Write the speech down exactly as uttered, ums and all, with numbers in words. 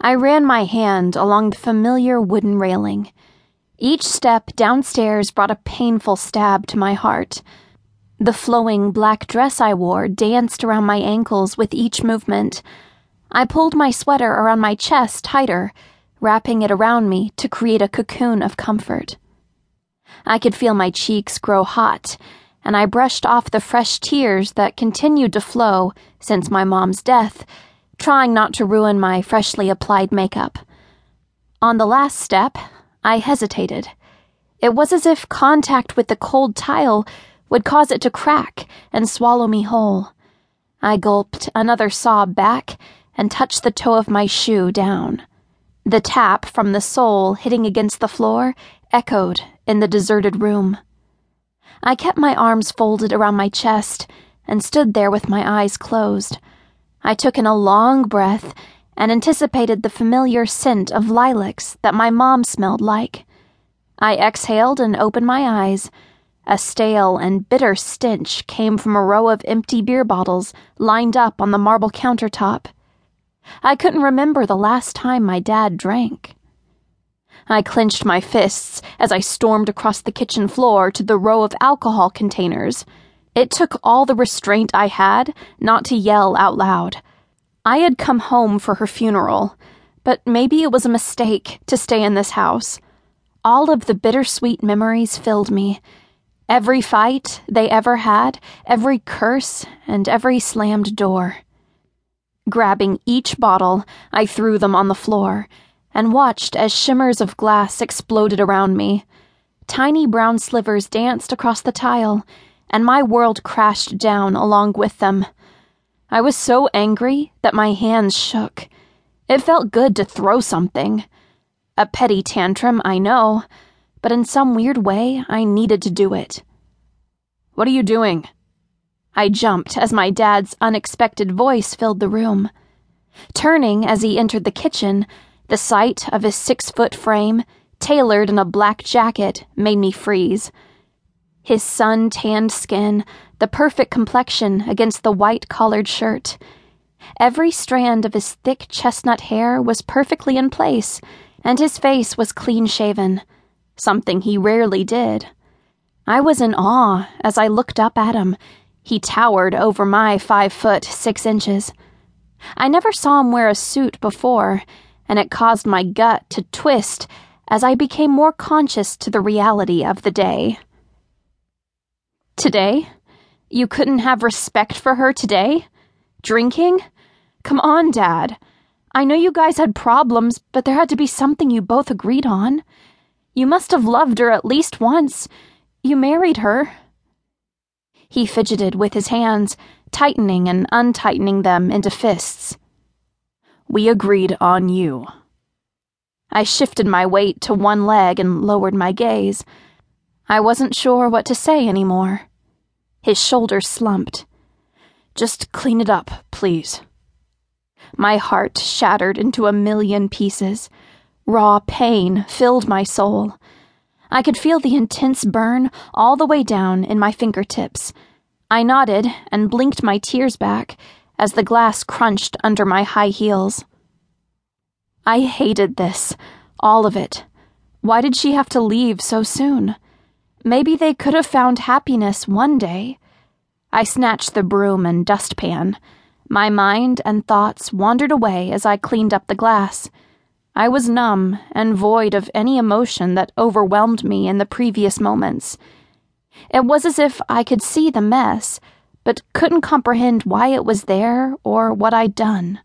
I ran my hand along the familiar wooden railing. Each step downstairs brought a painful stab to my heart. The flowing black dress I wore danced around my ankles with each movement. I pulled my sweater around my chest tighter, wrapping it around me to create a cocoon of comfort. I could feel my cheeks grow hot, and I brushed off the fresh tears that continued to flow since my mom's death, trying not to ruin my freshly applied makeup. On the last step, I hesitated. It was as if contact with the cold tile would cause it to crack and swallow me whole. I gulped another sob back and touched the toe of my shoe down. The tap from the sole hitting against the floor echoed in the deserted room. I kept my arms folded around my chest and stood there with my eyes closed. I took in a long breath and anticipated the familiar scent of lilacs that my mom smelled like. I exhaled and opened my eyes. A stale and bitter stench came from a row of empty beer bottles lined up on the marble countertop. I couldn't remember the last time my dad drank. I clenched my fists as I stormed across the kitchen floor to the row of alcohol containers. It took all the restraint I had not to yell out loud. I had come home for her funeral, but maybe it was a mistake to stay in this house. All of the bittersweet memories filled me. Every fight they ever had, every curse, and every slammed door. Grabbing each bottle, I threw them on the floor, and watched as shimmers of glass exploded around me. Tiny brown slivers danced across the tile, and my world crashed down along with them. I was so angry that my hands shook. It felt good to throw something. A petty tantrum, I know, but in some weird way, I needed to do it. "What are you doing?" I jumped as my dad's unexpected voice filled the room. Turning as he entered the kitchen, the sight of his six-foot frame, tailored in a black jacket, made me freeze. His sun-tanned skin, the perfect complexion against the white collared shirt. Every strand of his thick chestnut hair was perfectly in place, and his face was clean-shaven. Something he rarely did. I was in awe as I looked up at him. He towered over my five foot six inches. I never saw him wear a suit before, and it caused my gut to twist as I became more conscious to the reality of the day. Today? You couldn't have respect for her today? Drinking? Come on, Dad. I know you guys had problems, but there had to be something you both agreed on. You must have loved her at least once. You married her. He fidgeted with his hands, tightening and untightening them into fists. We agreed on you. I shifted my weight to one leg and lowered my gaze. I wasn't sure what to say anymore. His shoulders slumped. Just clean it up, please. My heart shattered into a million pieces. Raw pain filled my soul. I could feel the intense burn all the way down in my fingertips. I nodded and blinked my tears back as the glass crunched under my high heels. I hated this, all of it. Why did she have to leave so soon? Maybe they could have found happiness one day. I snatched the broom and dustpan. My mind and thoughts wandered away as I cleaned up the glass. I was numb and void of any emotion that overwhelmed me in the previous moments. It was as if I could see the mess, but couldn't comprehend why it was there or what I'd done.